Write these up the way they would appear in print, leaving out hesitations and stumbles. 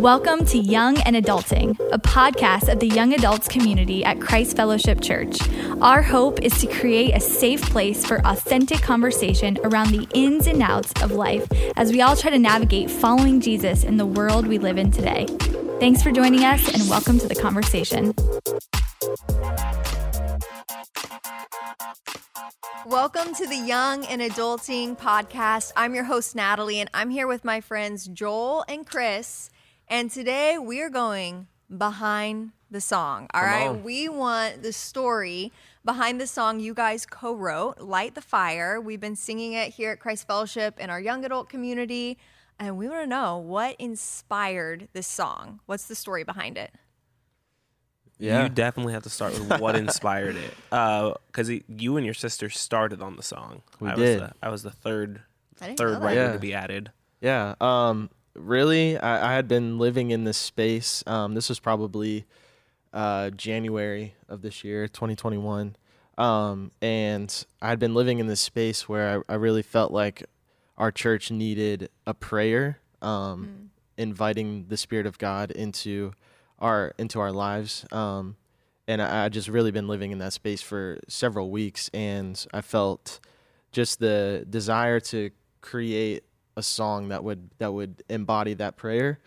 Welcome to Young and Adulting, a podcast of the young adults community at Christ Fellowship Church. Our hope is to create a safe place for authentic conversation around the ins and outs of life as we all try to navigate following Jesus in the world we live in today. Thanks for joining us and welcome to the conversation. Welcome to the Young and Adulting podcast. I'm your host, Natalie, and I'm here with my friends Joel and Chris. And today we are going behind the song, all right? We want the story behind the song you guys co-wrote, Light the Fire. We've been singing it here at Christ Fellowship in our young adult community. And we want to know what inspired this song. What's the story behind it? Yeah. You definitely have to start with what inspired it. Because you and your sister started on the song. We did. I was the third writer to be added. Yeah. Really, I had been living in this space. This was probably January of this year, 2021. And I had been living in this space where I really felt like our church needed a prayer, inviting the Spirit of God into our lives. And I just really been living in that space for several weeks. And I felt just the desire to create a song that would embody that prayer.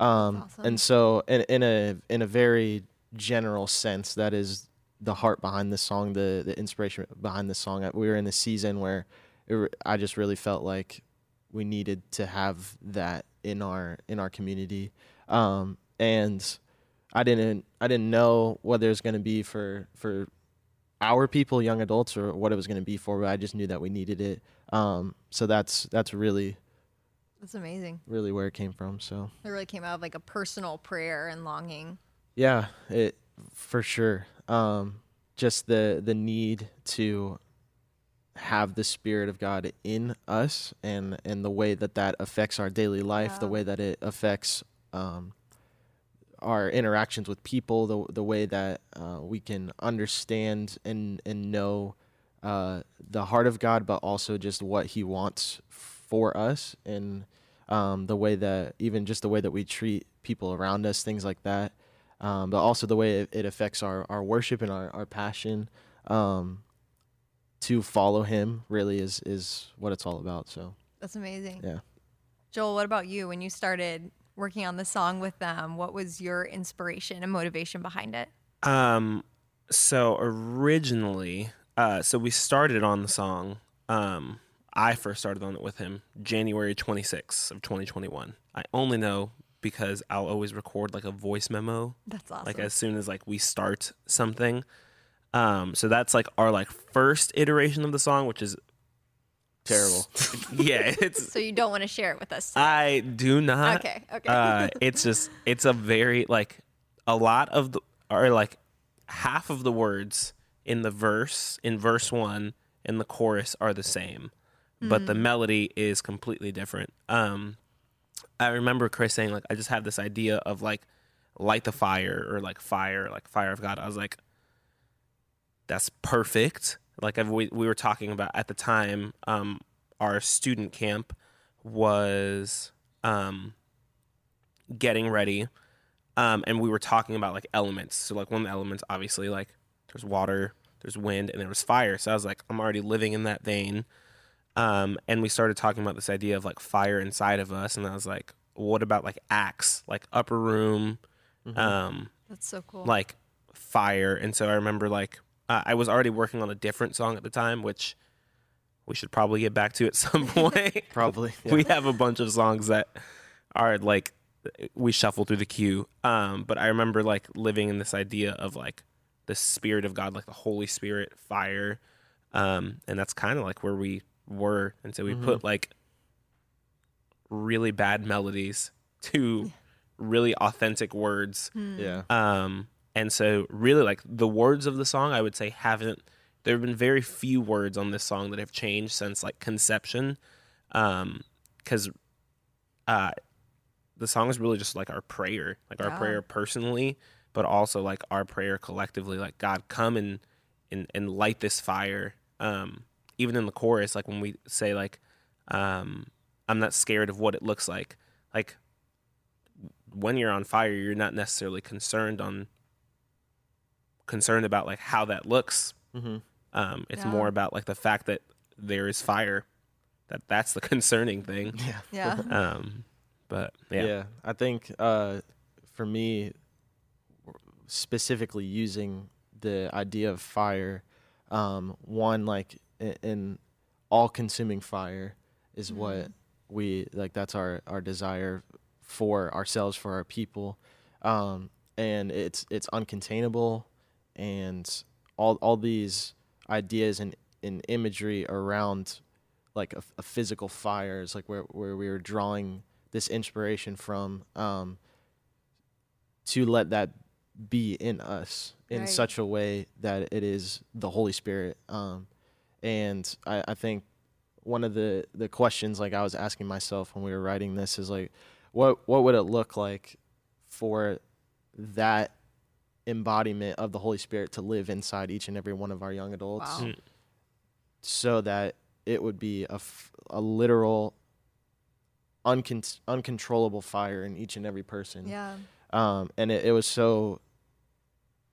Awesome. And so in a very general sense, that is the heart behind this song, the inspiration behind this song. We were in a season where I just really felt like we needed to have that in our community. And I didn't know what it was going to be for our people, young adults, or what it was going to be for, but I just knew that we needed it. So that's really... That's amazing. Really where it came from. So it really came out of like a personal prayer and longing. Yeah, it for sure. Just the need to have the Spirit of God in us and the way that affects our daily life, the way that it affects our interactions with people, the way that we can understand and know the heart of God, but also just what he wants for us, and the way that even just the way that we treat people around us, things like that, but also the way it affects our worship and our passion to follow him really is what it's all about. So that's amazing. Yeah. Joel, what about you? When you started working on the song with them, what was your inspiration and motivation behind it? So originally, we started on the song. I first started on it with him January 26th of 2021. I only know because I'll always record like a voice memo. That's awesome. Like as soon as like we start something. So that's like our like first iteration of the song, which is terrible. Yeah. So you don't want to share it with us today. I do not. Okay. It's a very like a lot of the, or like half of the words in the verse, in verse one and the chorus are the same. But the melody is completely different. I remember Chris saying, like, I just have this idea of, like, light the fire or, like, fire of God. I was like, that's perfect. Like, we were talking about at the time, our student camp was getting ready, and we were talking about, like, elements. So, like, one of the elements, obviously, like, there's water, there's wind, and there was fire. So I was like, I'm already living in that vein. And we started talking about this idea of like fire inside of us. And I was like, what about like Acts, like upper room, that's so cool. Like fire. And so I remember like, I was already working on a different song at the time, which we should probably get back to at some point. Probably. Yeah. We have a bunch of songs that are like, we shuffle through the queue. But I remember like living in this idea of like the Spirit of God, like the Holy Spirit, fire. And that's kind of like where we were, and so we put like really bad melodies to really authentic words. And so really like the words of the song, I would say there have been very few words on this song that have changed since like conception, because the song is really just like our prayer, like our prayer personally, but also like our prayer collectively, like God come and light this fire. Even in the chorus, like when we say like, I'm not scared of what it looks like when you're on fire, you're not necessarily concerned about like how that looks. Mm-hmm. It's more about like the fact that there is fire. That's the concerning thing. Yeah. Yeah. But yeah. Yeah. I think for me, specifically using the idea of fire, one, like in all-consuming fire is mm-hmm. what we like. That's our desire for ourselves, for our people, and it's uncontainable, and all these ideas and imagery around like a physical fire is like where we were drawing this inspiration from, to let that be in us in right. such a way that it is the Holy Spirit. And I think one of the questions like I was asking myself when we were writing this is like, what would it look like for that embodiment of the Holy Spirit to live inside each and every one of our young adults? Wow. So that it would be a literal uncontrollable fire in each and every person. Yeah. And it was so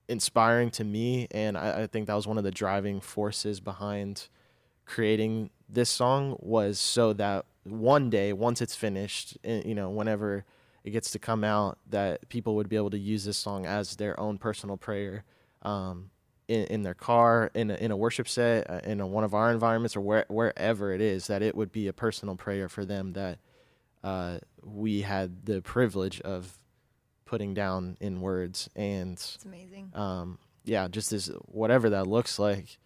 inspiring to me, and I think that was one of the driving forces behind creating this song, was so that one day, once it's finished, you know, whenever it gets to come out, that people would be able to use this song as their own personal prayer, in their car, in a worship set, in one of our environments, or wherever it is, that it would be a personal prayer for them that we had the privilege of putting down in words. And it's amazing. Yeah, just this, whatever that looks like,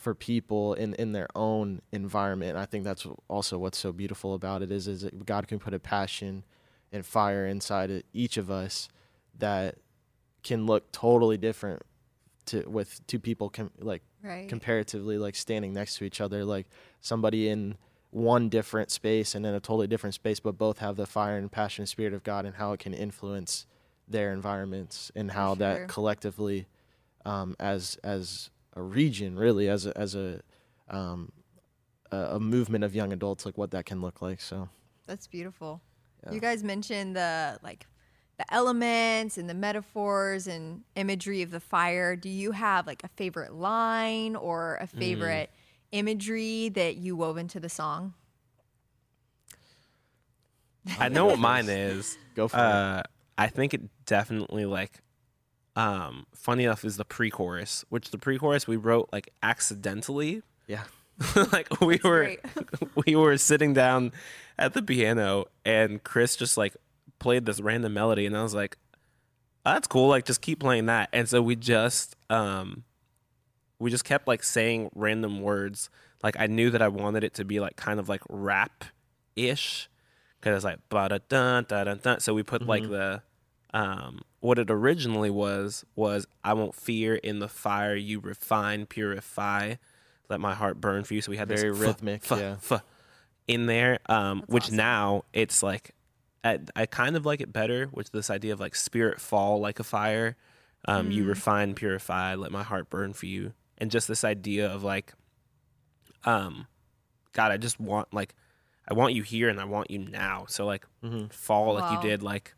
for people in their own environment. And I think that's also what's so beautiful about it is that God can put a passion and fire inside of each of us that can look totally different with two people comparatively, like standing next to each other, like somebody in one different space and in a totally different space, but both have the fire and passion and spirit of God, and how it can influence their environments, and how that collectively, as a region, really as a movement of young adults, like what that can look like. So that's beautiful. Yeah. You guys mentioned the elements and the metaphors and imagery of the fire. Do you have like a favorite line or a favorite imagery that you wove into the song? I know what mine is. Go for it. I think it definitely, like, funny enough, is the pre-chorus, which the pre-chorus we wrote like accidentally. Yeah. Like we were sitting down at the piano, and Chris just like played this random melody, and I was like, oh, that's cool, like just keep playing that. And so we just kept like saying random words. Like I knew that I wanted it to be like kind of like rap-ish, because it's like ba da dun da dun dun. So we put like the what it originally was I won't fear in the fire you refine, purify, let my heart burn for you. So we had very this rhythmic in there, which awesome. Now it's like I kind of like it better, which this idea of like spirit fall like a fire, you refine, purify, let my heart burn for you. And just this idea of like, God, I just want, like, I want you here and I want you now. So like fall, like you did, like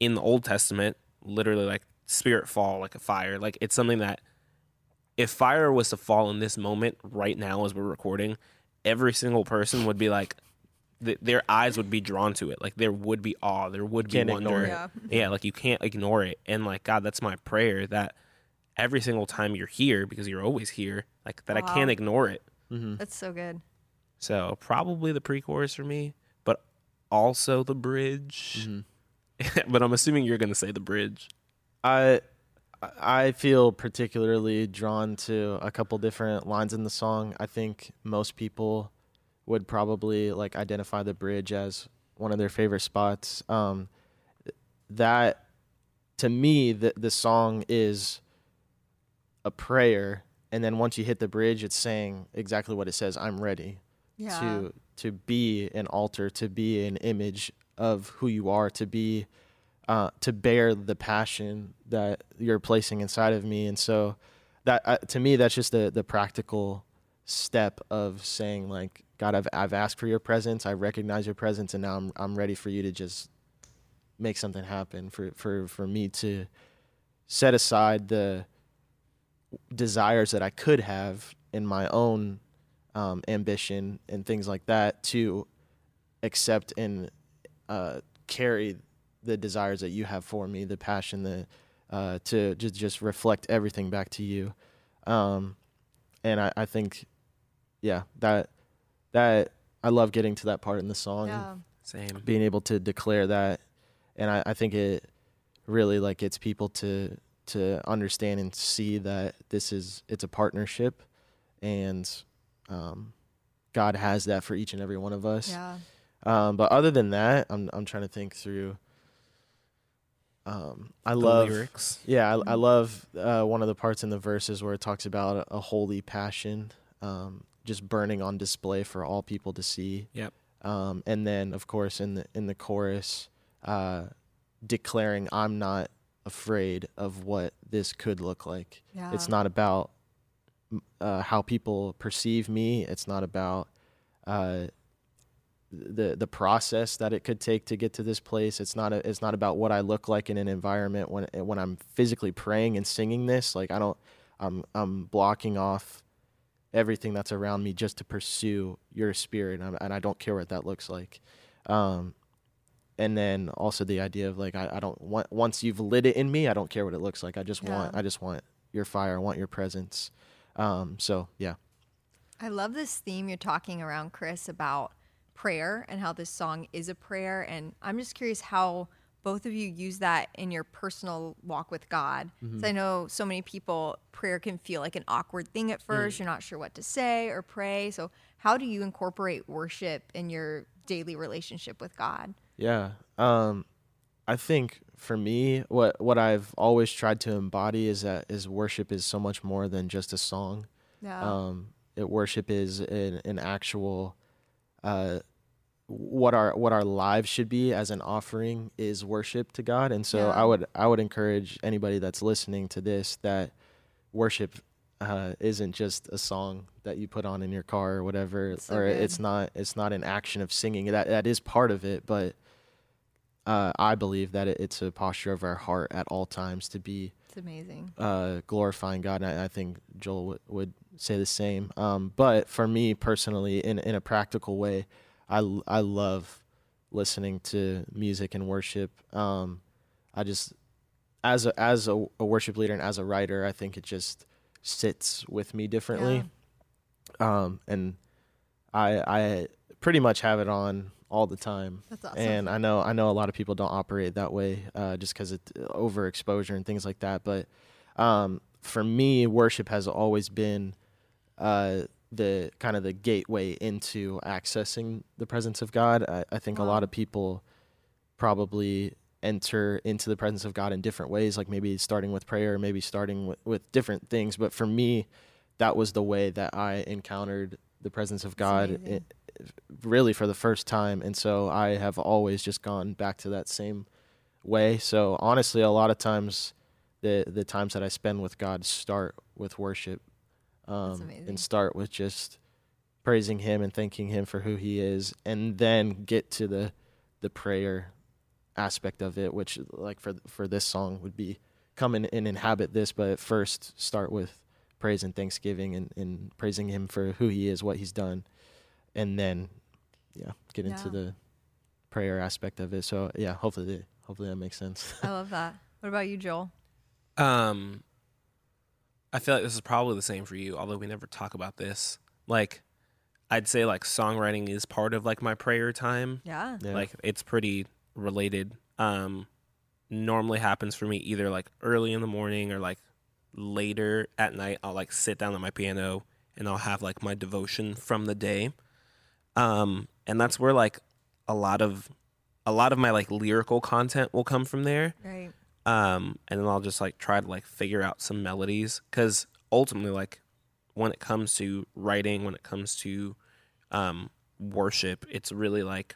in the Old Testament, literally like spirit fall, like a fire. Like it's something that if fire was to fall in this moment right now, as we're recording, every single person would be like, their eyes would be drawn to it. Like there would be awe, there would be wonder. Yeah, like you can't ignore it. And like, God, that's my prayer, that every single time you're here, because you're always here, like that I can't ignore it. Mm-hmm. That's so good. So probably the pre-chorus for me, but also the bridge. Mm-hmm. But I'm assuming you're going to say the bridge. I feel particularly drawn to a couple different lines in the song. I think most people would probably like identify the bridge as one of their favorite spots. That to me, the song is a prayer. And then once you hit the bridge, it's saying exactly what it says. I'm ready to be an altar, to be an image of who you are, to be, to bear the passion that you're placing inside of me. And so that, to me, that's just the practical step of saying like, God, I've asked for your presence. I recognize your presence, and now I'm ready for you to just make something happen, for me to set aside the desires that I could have in my own ambition and things like that, to accept and carry the desires that you have for me, the passion, the to just reflect everything back to you. And I think, yeah, that I love getting to that part in the song. Yeah. Same. Being able to declare that. And I think it really, like, gets people to understand and see that it's a partnership, and God has that for each and every one of us. Yeah. But other than that, I'm trying to think through. I love lyrics. Yeah, I love one of the parts in the verses where it talks about a holy passion, just burning on display for all people to see. Yep. And then, of course, in the chorus, declaring, "I'm not afraid of what this could look like." Yeah. It's not about how people perceive me. It's not about the process that it could take to get to this place. It's not about what I look like in an environment when I'm physically praying and singing this. Like, I'm blocking off everything that's around me just to pursue your spirit, and I don't care what that looks like. And then also the idea of, like, I don't want, once you've lit it in me, I don't care what it looks like. I just want your fire. I want your presence. So yeah. I love this theme you're talking around, Chris, about prayer and how this song is a prayer. And I'm just curious how both of you use that in your personal walk with God. Mm-hmm. 'Cause I know so many people, prayer can feel like an awkward thing at first. Mm. You're not sure what to say or pray. So how do you incorporate worship in your daily relationship with God? Yeah. I think for me, what I've always tried to embody is worship is so much more than just a song. Yeah. Worship is an actual, what our lives should be as an offering is worship to God. And so yeah. I would encourage anybody that's listening to this that worship isn't just a song that you put on in your car or whatever, so or good. It's not an action of singing. That is part of it, but I believe that it's a posture of our heart at all times to be. It's amazing. Glorifying God, and I think Joel would say the same. But for me personally, in a practical way, I love listening to music and worship. I just, as a worship leader and as a writer, I think it just sits with me differently. Yeah. And I pretty much have it on all the time. That's awesome. And I know a lot of people don't operate that way, just because it's overexposure and things like that. But for me, worship has always been the kind of the gateway into accessing the presence of God. I think wow. A lot of people probably enter into the presence of God in different ways, like maybe starting with prayer, maybe starting with different things. But for me, that was the way that I encountered the presence of God really for the first time. And so I have always just gone back to that same way. So honestly, a lot of times the times that I spend with God start with worship. And start with just praising him and thanking him for who he is, and then get to the prayer aspect of it, which, like, for this song would be come and inhabit this, but at first start with praise and thanksgiving and praising him for who he is, what he's done, and then get into the prayer aspect of it. So yeah, hopefully that makes sense. I love that. What about you, Joel? I feel like this is probably the same for you, although we never talk about this. Like, I'd say, like, songwriting is part of, like, my prayer time. Yeah. Yeah. Like, it's pretty related. Normally happens for me either, like, early in the morning or, like, later at night. I'll, like, sit down at my piano and I'll have, like, my devotion from the day. And that's where, like, a lot of my, like, lyrical content will come from there. Right. And then I'll just, like, try to, like, figure out some melodies, because ultimately, like, when it comes to writing, when it comes to worship, it's really, like,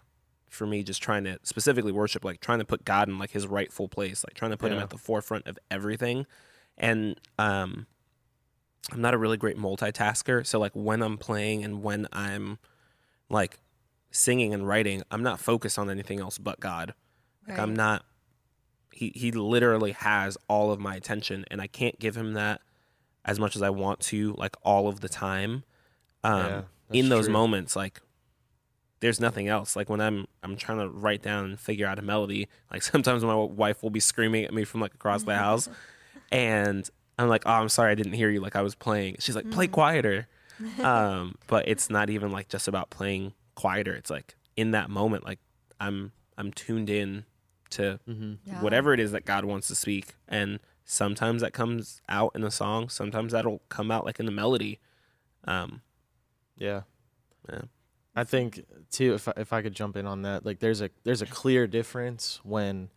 for me, just trying to specifically worship, like, trying to put God in, like, his rightful place, like, trying to put him at the forefront of everything. And I'm not a really great multitasker, so, like, when I'm playing and when I'm, like, singing and writing, I'm not focused on anything else but God. Right. Like, I'm not He literally has all of my attention, and I can't give him that as much as I want to, like, all of the time. In those moments, like, there's nothing else. Like, when I'm trying to write down and figure out a melody, like, sometimes my wife will be screaming at me from, like, across the house, and I'm like, oh, I'm sorry, I didn't hear you. Like, I was playing. She's like, play quieter. But it's not even, like, just about playing quieter. It's, like, in that moment, like, I'm tuned in to whatever it is that God wants to speak. And sometimes that comes out in a song. Sometimes that'll come out like in the melody. I think too, if I could jump in on that, like there's a clear difference when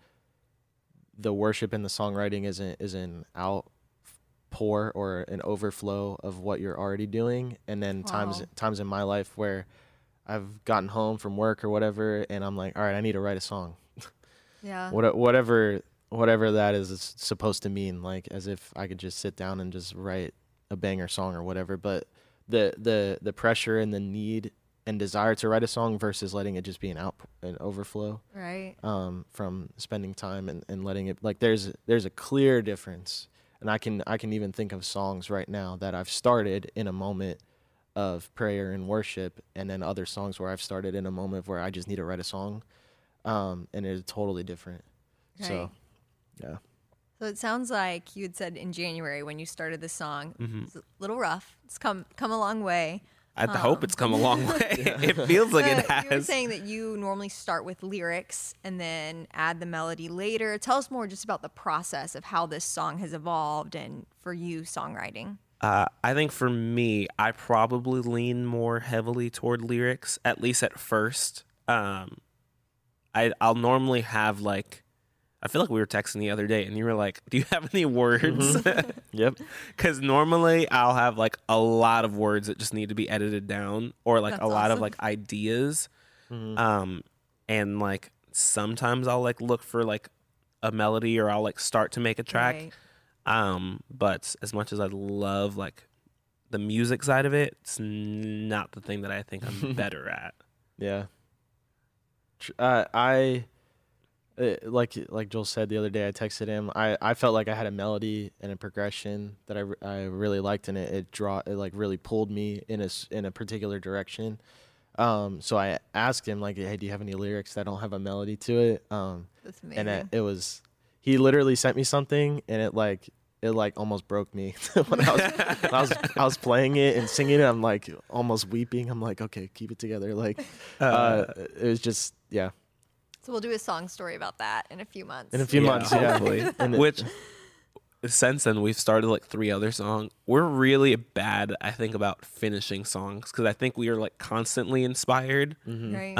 the worship and the songwriting isn't outpour or an overflow of what you're already doing. And then times in my life where I've gotten home from work or whatever, and I'm like, all right, I need to write a song. Yeah. Whatever that is supposed to mean, like as if I could just sit down and just write a banger song or whatever. But the pressure and the need and desire to write a song versus letting it just be an overflow, right? From spending time and letting it, like there's a clear difference. And I can even think of songs right now that I've started in a moment of prayer and worship, and then other songs where I've started in a moment where I just need to write a song. And it's totally different. Right. So, yeah. So it sounds like you had said in January when you started this song, it's a little rough. It's come a long way. I hope it's come a long way. It feels like it has. You were saying that you normally start with lyrics and then add the melody later. Tell us more just about the process of how this song has evolved and for you songwriting. I think for me, I probably lean more heavily toward lyrics, at least at first. I'll normally have like, I feel like we were texting the other day and you were like, do you have any words? Yep. Because normally I'll have like a lot of words that just need to be edited down, or like lot of like ideas. And like sometimes I'll like look for like a melody, or I'll like start to make a track. Right. But as much as I love like the music side of it, it's not the thing that I think I'm better at. Yeah. Like Joel said the other day, I texted him. I felt like I had a melody and a progression that I really liked, and it like really pulled me in a particular direction. So I asked him like, hey, do you have any lyrics that don't have a melody to it? That's amazing. And he literally sent me something, and it almost broke me when I was playing it and singing it. I'm like almost weeping. I'm like, okay, keep it together. Like, it was just, yeah. So we'll do a song story about that in a few months. Yeah. Which since then we've started like 3 other songs. We're really bad, I think, about finishing songs, because I think we are like constantly inspired. Right.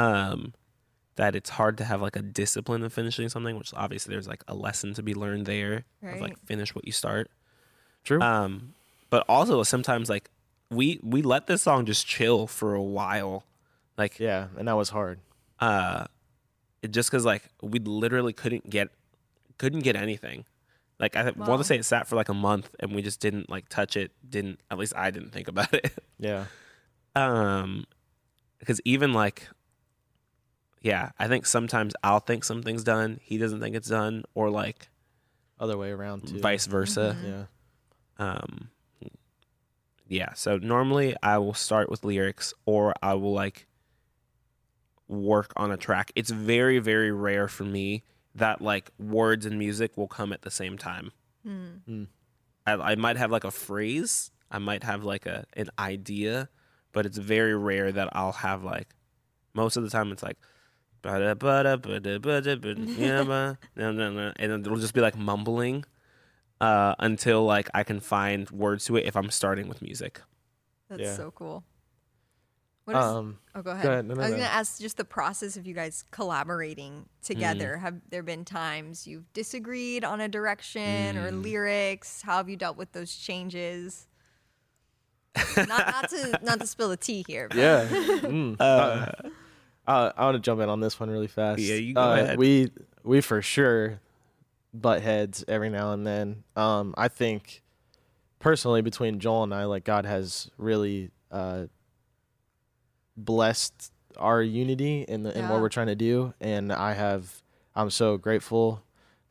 That it's hard to have like a discipline of finishing something, which obviously there's like a lesson to be learned there, right, of like finish what you start. True. But also sometimes like we let this song just chill for a while. Like, yeah. And that was hard. Just cause like we literally couldn't get anything. Like I want to say it sat for like a month and we just didn't like touch it. At least I didn't think about it. Yeah. Cause even like, yeah, I think sometimes I'll think something's done, he doesn't think it's done, or like other way around too. Vice versa. Mm-hmm. Yeah. Yeah. So normally I will start with lyrics, or I will like work on a track. It's very, very rare for me that like words and music will come at the same time. I might have like a phrase, I might have like an idea, but it's very rare that I'll have like, most of the time it's like, and it'll just be like mumbling until like I can find words to it if I'm starting with music. That's so cool. What is, go ahead. No, I was going to ask just the process of you guys collaborating together. Have there been times you've disagreed on a direction or lyrics? How have you dealt with those changes? not to spill the tea here. But. Yeah. I want to jump in on this one really fast. Yeah, you go ahead. We for sure butt heads every now and then. I think personally between Joel and I, like God has really blessed our unity in what we're trying to do, and I'm so grateful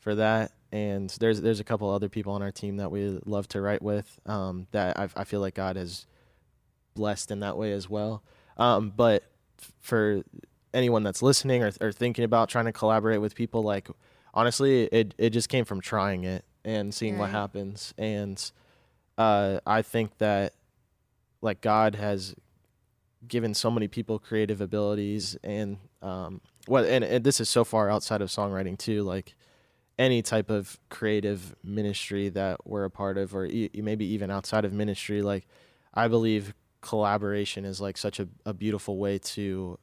for that. And there's a couple other people on our team that we love to write with that I feel like God has blessed in that way as well. But for anyone that's listening or thinking about trying to collaborate with people, like, honestly, it just came from trying it and seeing what happens. And I think that, like, God has given so many people creative abilities, and and this is so far outside of songwriting too, like any type of creative ministry that we're a part of, or maybe even outside of ministry. Like, I believe collaboration is like such a beautiful way to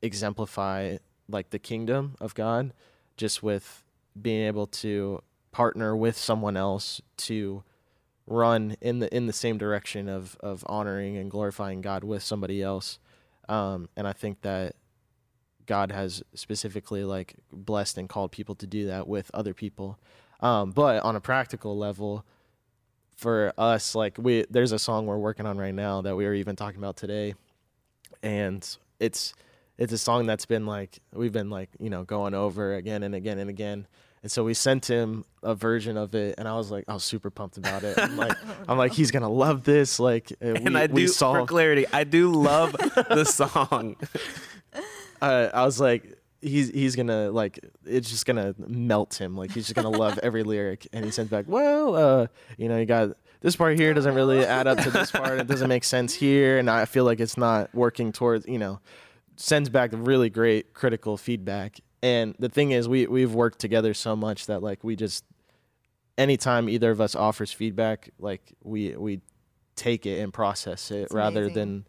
exemplify like the kingdom of God, just with being able to partner with someone else to run in the same direction of honoring and glorifying God with somebody else. And I think that God has specifically like blessed and called people to do that with other people. But on a practical level for us, like there's a song we're working on right now that we were even talking about today. And it's a song that's been like, we've been like, going over again and again and again. And so we sent him a version of it, and I was super pumped about it. I'm like, he's gonna love this. Like, for clarity, I do love the song. I was like, he's gonna like, it's just gonna melt him. Like, he's just gonna love every lyric. And he sends back, well, you got this part here doesn't really add up to this part. It doesn't make sense here, and I feel like it's not working towards. Sends back really great critical feedback. And the thing is, we've worked together so much that like we just, anytime either of us offers feedback, like we take it and process it. It's rather amazing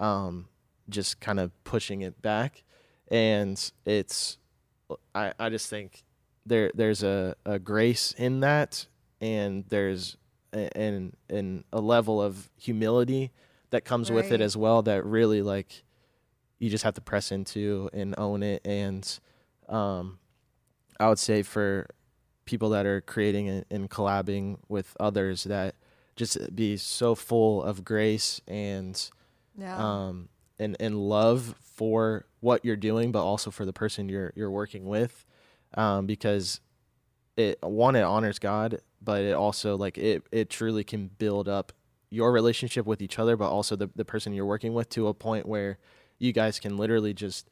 than just kind of pushing it back. And it's, I just think there's a grace in that, and there's a level of humility that comes with it as well, that really like you just have to press into and own it. And I would say for people that are creating and collabing with others, that just be so full of grace and love for what you're doing, but also for the person you're working with, because it honors God, but it also like it truly can build up your relationship with each other, but also the person you're working with, to a point where you guys can literally just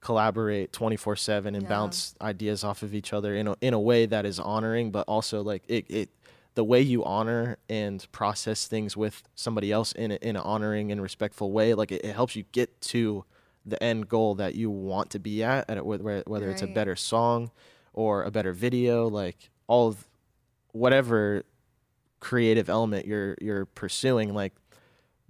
collaborate 24/7 and bounce ideas off of each other in a way that is honoring, but also like it the way you honor and process things with somebody else in an honoring and respectful way, like it helps you get to the end goal that you want to be at whether it's a better song or a better video, like all of whatever creative element you're pursuing, like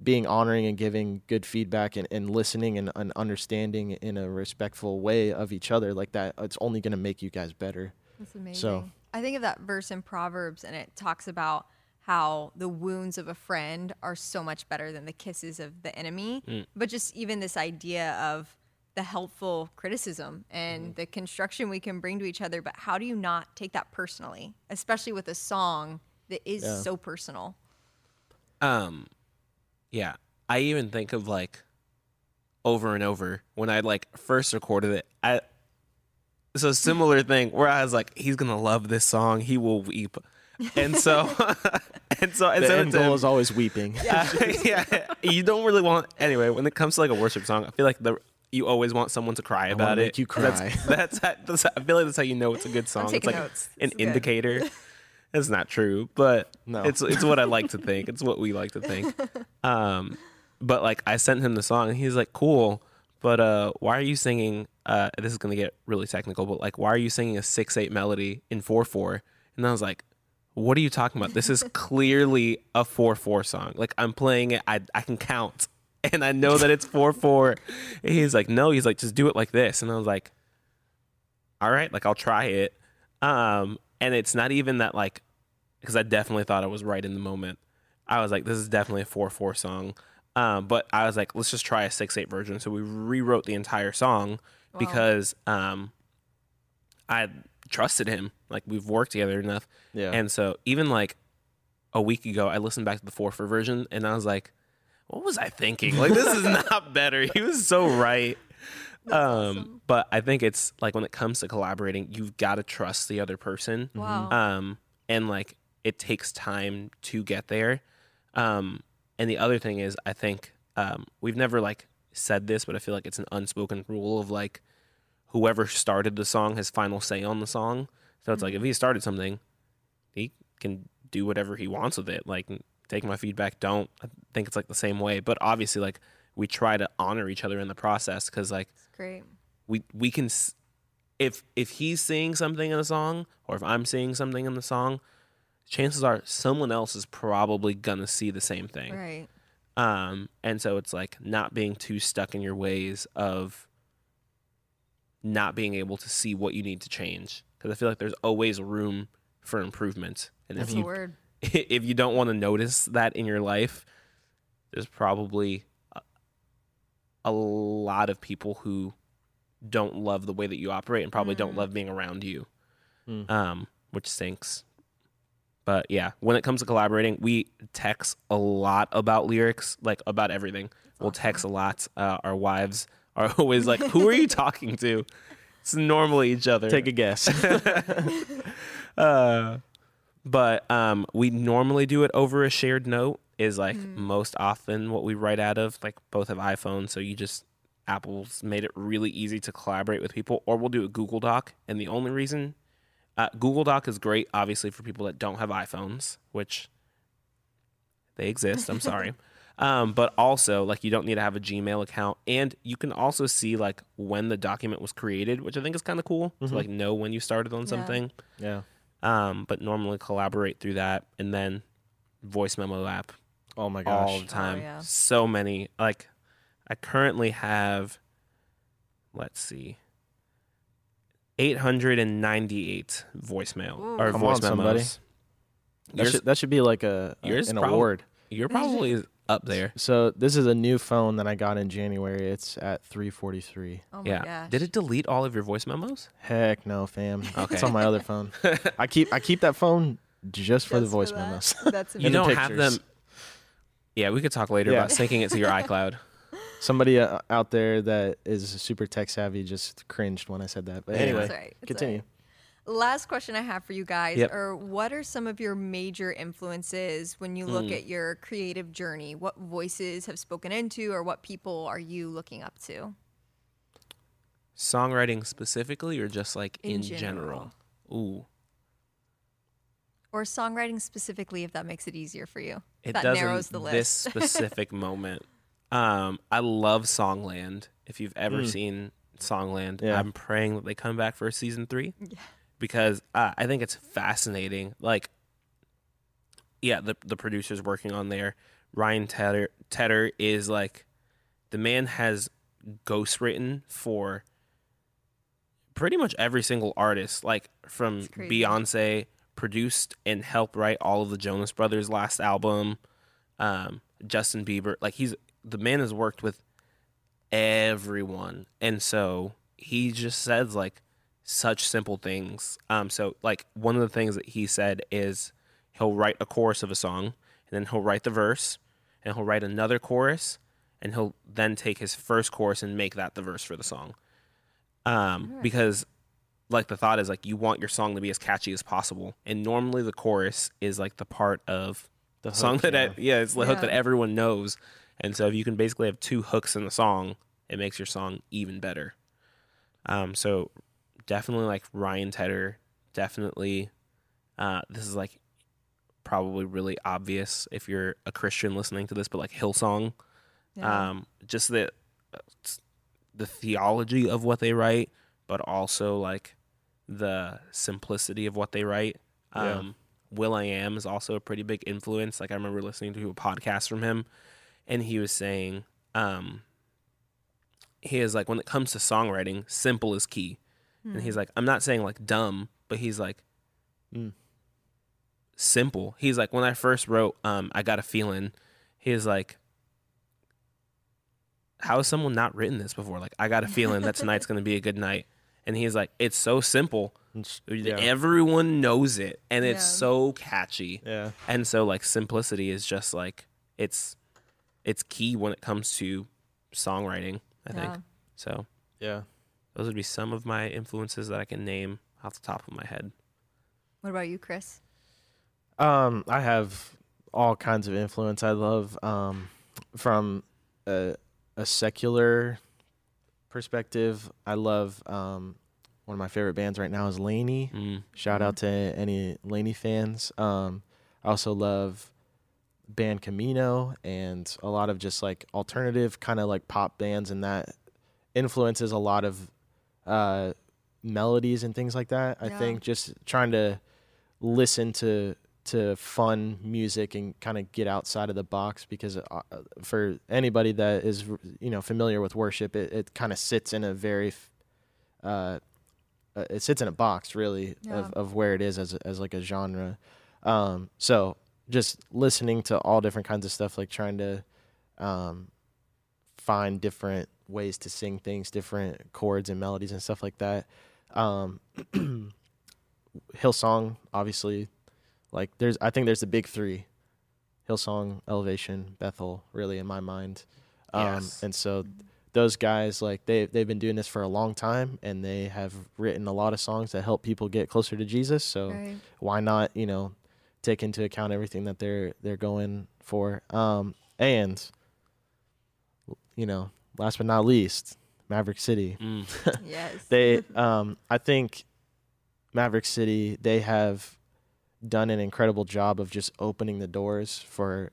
being honoring and giving good feedback and listening and understanding in a respectful way of each other, like that, it's only going to make you guys better. That's amazing. So I think of that verse in Proverbs, and it talks about how the wounds of a friend are so much better than the kisses of the enemy. But just even this idea of the helpful criticism and the construction we can bring to each other, but how do you not take that personally, especially with a song that is so personal? Yeah, I even think of like over and over when I like first recorded it. It's a similar thing where I was like, he's gonna love this song, he will weep, and so the end goal is always weeping. You don't really want anyway. When it comes to like a worship song, I feel like you always want someone to cry about it. Make you cry. That's I feel like that's how you know it's a good song. It's like notes. An indicator. It's not true, but no. It's what I like to think. It's what we like to think. But like I sent him the song, and he's like, "Cool, but why are you singing?" This is gonna get really technical, but like, why are you singing a 6/8 melody in 4/4? And I was like, "What are you talking about? This is clearly a 4/4 song. Like I'm playing it, I can count, and I know that it's 4/4." And he's like, "No," he's like, "Just do it like this." And I was like, "All right, like I'll try it." And it's not even that, like, because I definitely thought I was right in the moment. I was like, this is definitely a 4/4 song. But I was like, let's just try a 6/8 version. So we rewrote the entire song because I trusted him. Like, we've worked together enough. Yeah. And so even, like, a week ago, I listened back to the 4/4 version, and I was like, what was I thinking? Like, this is not better. He was so right. Awesome. But I think it's like when it comes to collaborating, you've got to trust the other person. Wow. And like it takes time to get there. And the other thing is, I think we've never like said this, but I feel like it's an unspoken rule of like whoever started the song has final say on the song. So it's like if he started something, he can do whatever he wants with it. Like take my feedback, don't. I think it's like the same way, but obviously like we try to honor each other in the process because like that's great. We can if he's seeing something in a song or if I'm seeing something in the song, chances are someone else is probably gonna see the same thing. Right. And so it's like not being too stuck in your ways of not being able to see what you need to change. Because I feel like there's always room for improvement. And that's the word. If you don't want to notice that in your life, there's probably a lot of people who don't love the way that you operate and probably don't love being around you, which stinks. But yeah, when it comes to collaborating, we text a lot about lyrics, like about everything. That's we'll awesome. Text a lot. Our wives are always like, who are you talking to? It's normally each other. Take a guess. But we normally do it over a shared note is like most often what we write out of. Like both have iPhones, so you just, Apple's made it really easy to collaborate with people. Or we'll do a Google Doc. And the only reason... Google Doc is great, obviously, for people that don't have iPhones, which they exist. I'm sorry. But also, like, you don't need to have a Gmail account. And you can also see, like, when the document was created, which I think is kind of cool. Mm-hmm. To, like, know when you started on something. Yeah. But normally collaborate through that. And then voice memo app. Oh, my gosh. All the time. Oh, yeah. So many. Like, I currently have, let's see. 898 voicemail or voice memos. That should be like an award. You're probably up there. So this is a new phone that I got in January. It's at 343. Oh my gosh. Did it delete all of your voice memos? Heck no, fam. Okay. It's on my other phone. I keep that phone just for the voice memos. That's you don't have them. Yeah, we could talk later about syncing it to your iCloud. Somebody out there that is super tech savvy just cringed when I said that. But anyway, that's right. Continue. Right. Last question I have for you guys are what are some of your major influences when you look at your creative journey? What voices have spoken into or what people are you looking up to? Songwriting specifically or just like in general? Ooh. Or songwriting specifically if that makes it easier for you. It that narrows the list. This specific moment. I love Songland. If you've ever seen Songland, I'm praying that they come back for season 3 because I think it's fascinating. Like, the producers working on there, Ryan Tedder is like, the man has ghostwritten for pretty much every single artist, like from Beyonce, produced and helped write all of the Jonas Brothers' last album, Justin Bieber. Like the man has worked with everyone. And so he just says like such simple things. So like one of the things that he said is he'll write a chorus of a song and then he'll write the verse and he'll write another chorus and he'll then take his first chorus and make that the verse for the song. Because like the thought is like you want your song to be as catchy as possible. And normally the chorus is like the part of the hook, song that it's the hook that everyone knows. And so if you can basically have 2 hooks in the song, it makes your song even better. So definitely like Ryan Tedder, definitely this is like probably really obvious if you're a Christian listening to this, but like Hillsong, just the theology of what they write, but also like the simplicity of what they write. Will I Am is also a pretty big influence. Like I remember listening to a podcast from him. And he was saying, he is like, when it comes to songwriting, simple is key. And he's like, I'm not saying like dumb, but he's like, simple. He's like, when I first wrote, I Got a Feeling, he is like, how has someone not written this before? Like, I got a feeling that tonight's going to be a good night. And he's like, it's so simple. Everyone knows it. And it's so catchy. Yeah. And so like simplicity is just like, it's key when it comes to songwriting, I think. So Yeah. Those would be some of my influences that I can name off the top of my head. What about you, Chris? I have all kinds of influence. I love from a secular perspective. I love one of my favorite bands right now is Laney. Mm. Shout out to any Laney fans. I also love Band Camino and a lot of just like alternative kind of like pop bands, and that influences a lot of melodies and things like that. Yeah. I think just trying to listen to fun music and kind of get outside of the box, because for anybody that is, you know, familiar with worship, it kind of sits in a very it sits in a box, really. Yeah. of where it is as like a genre. So just listening to all different kinds of stuff, like trying to find different ways to sing things, different chords and melodies and stuff like that. Hillsong, obviously. Like I think there's the big three: Hillsong, Elevation, Bethel, really, in my mind. Yes. And so those guys, like they've been doing this for a long time, and they have written a lot of songs that help people get closer to Jesus. So right. Why not, you know, take into account everything that they're going for. And you know, last but not least, Maverick City. Mm. Yes. They I think Maverick City, they have done an incredible job of just opening the doors for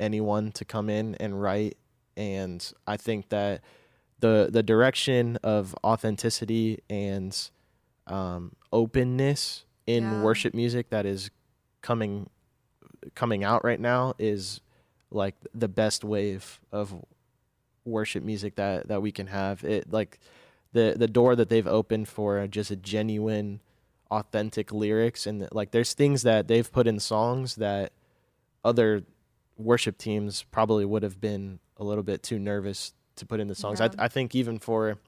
anyone to come in and write. And I think that the direction of authenticity and openness in worship music that is coming out right now is like the best wave of worship music that we can have. It like the door that they've opened for just a genuine, authentic lyrics, and like there's things that they've put in songs that other worship teams probably would have been a little bit too nervous to put in the songs. Yeah. I think even for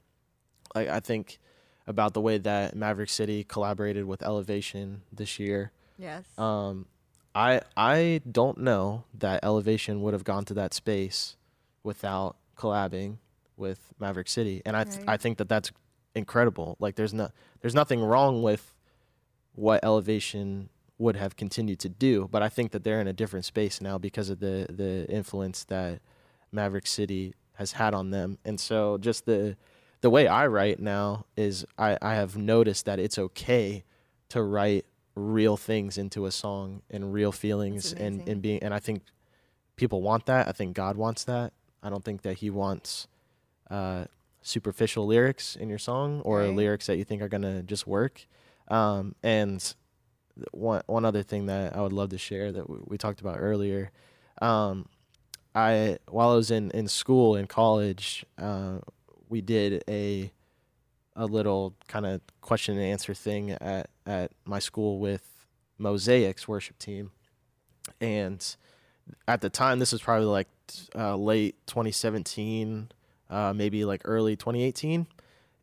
like I think about the way that Maverick City collaborated with Elevation this year. Yes. I don't know that Elevation would have gone to that space without collabing with Maverick City, and I think that that's incredible. Like there's nothing wrong with what Elevation would have continued to do, but I think that they're in a different space now because of the influence that Maverick City has had on them. And so just the way I write now is I have noticed that it's okay to write real things into a song and real feelings and being, and I think people want that. I think God wants that. I don't think that he wants superficial lyrics in your song or lyrics that you think are going to just work. And one other thing that I would love to share that we talked about earlier, while I was in school, in college, we did a little kind of question and answer thing at my school with Mosaic's worship team. And at the time, this was probably like late 2017, maybe like early 2018.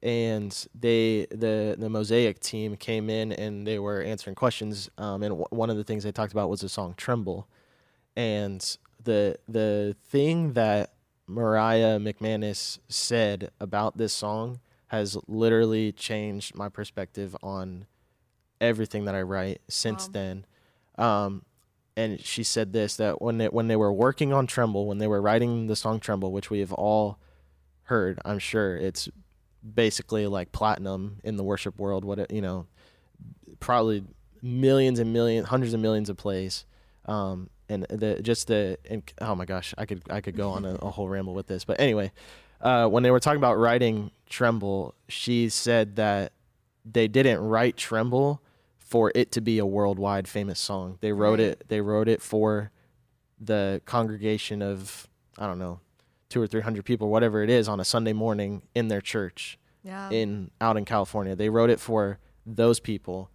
And the Mosaic team came in and they were answering questions. And one of the things they talked about was the song Tremble. And the thing that Mariah McManus said about this song has literally changed my perspective on everything that I write since then. And she said this, that when they were working on Tremble, when they were writing the song Tremble, which we have all heard, I'm sure it's basically like platinum in the worship world, what it, you know, probably millions and millions, hundreds of millions of plays, and oh my gosh, I could go on a whole ramble with this, but anyway, when they were talking about writing Tremble, she said that they didn't write Tremble for it to be a worldwide famous song. They wrote it. They wrote it for the congregation of, I don't know, 200 or 300 people, whatever it is, on a Sunday morning in their church out in California. They wrote it for those people.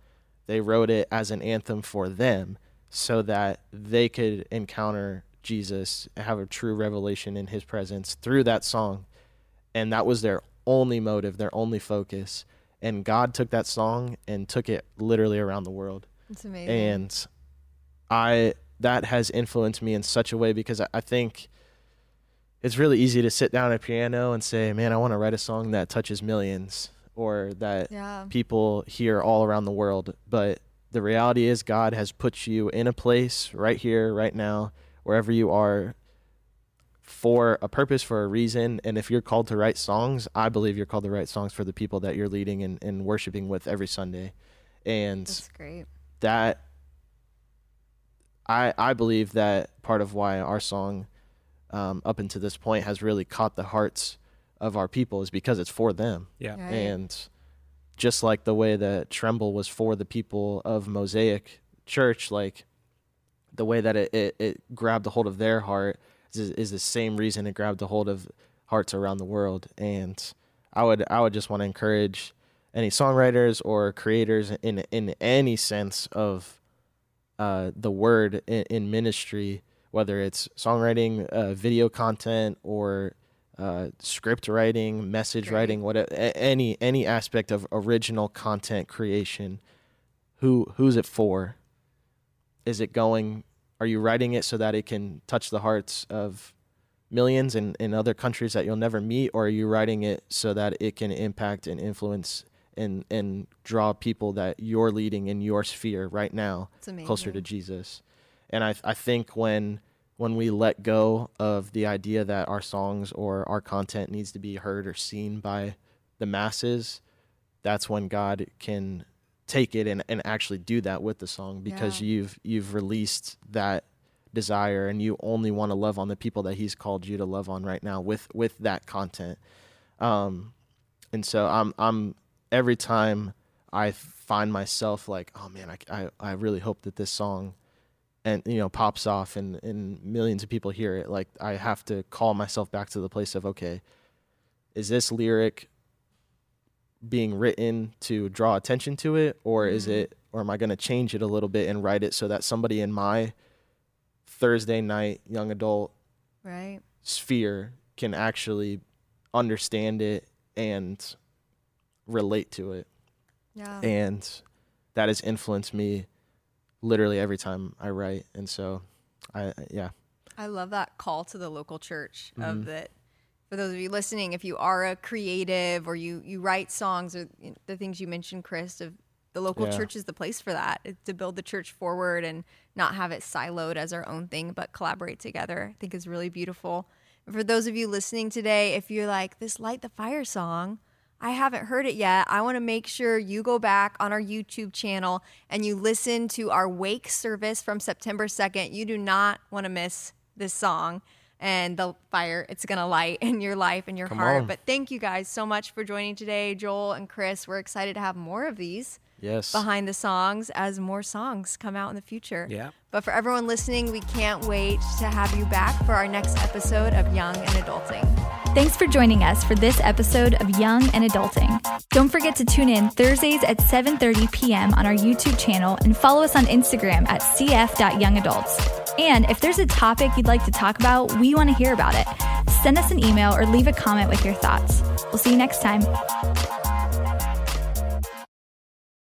They wrote it as an anthem for them so that they could encounter Jesus, have a true revelation in his presence through that song. And that was their only motive, their only focus. And God took that song and took it literally around the world. It's amazing. And that has influenced me in such a way, because I think it's really easy to sit down at a piano and say, man, I want to write a song that touches millions or that people hear all around the world. But the reality is God has put you in a place right here, right now, wherever you are, for a purpose, for a reason. And if you're called to write songs, I believe you're called to write songs for the people that you're leading and worshiping with every Sunday. And that's great. That I believe that part of why our song up until this point has really caught the hearts of our people is because it's for them. Yeah. Right. And just like the way that Tremble was for the people of Mosaic Church, like the way that it grabbed a hold of their heart is the same reason it grabbed a hold of hearts around the world. And I would just want to encourage any songwriters or creators in any sense of the word in ministry, whether it's songwriting, video content, or script writing, message writing, whatever, any aspect of original content creation. Who's it for? Is it going? Are you writing it so that it can touch the hearts of millions in other countries that you'll never meet? Or are you writing it so that it can impact and influence and draw people that you're leading in your sphere right now closer to Jesus? And I think when we let go of the idea that our songs or our content needs to be heard or seen by the masses, that's when God can take it and actually do that with the song, because you've released that desire and you only want to love on the people that he's called you to love on right now with that content. And so I'm every time I find myself like, oh man, I really hope that this song and pops off and millions of people hear it, like I have to call myself back to the place of, okay, is this lyric being written to draw attention to it, or is it, or am I going to change it a little bit and write it so that somebody in my Thursday night young adult sphere can actually understand it and relate to it? Yeah. And that has influenced me literally every time I write. And so I love that call to the local church of that. For those of you listening, if you are a creative or you write songs, or the things you mentioned, Chris, of the local church is the place for that. It's to build the church forward and not have it siloed as our own thing, but collaborate together, I think is really beautiful. And for those of you listening today, if you're like, this Light the Fire song, I haven't heard it yet, I want to make sure you go back on our YouTube channel and you listen to our Wake service from September 2nd. You do not want to miss this song. And the fire, it's going to light in your life and your heart. But thank you guys so much for joining today, Joel and Chris. We're excited to have more of these behind the songs as more songs come out in the future. Yeah. But for everyone listening, we can't wait to have you back for our next episode of Young and Adulting. Thanks for joining us for this episode of Young and Adulting. Don't forget to tune in Thursdays at 7:30 p.m. on our YouTube channel and follow us on Instagram at cf.youngadults. And if there's a topic you'd like to talk about, we want to hear about it. Send us an email or leave a comment with your thoughts. We'll see you next time.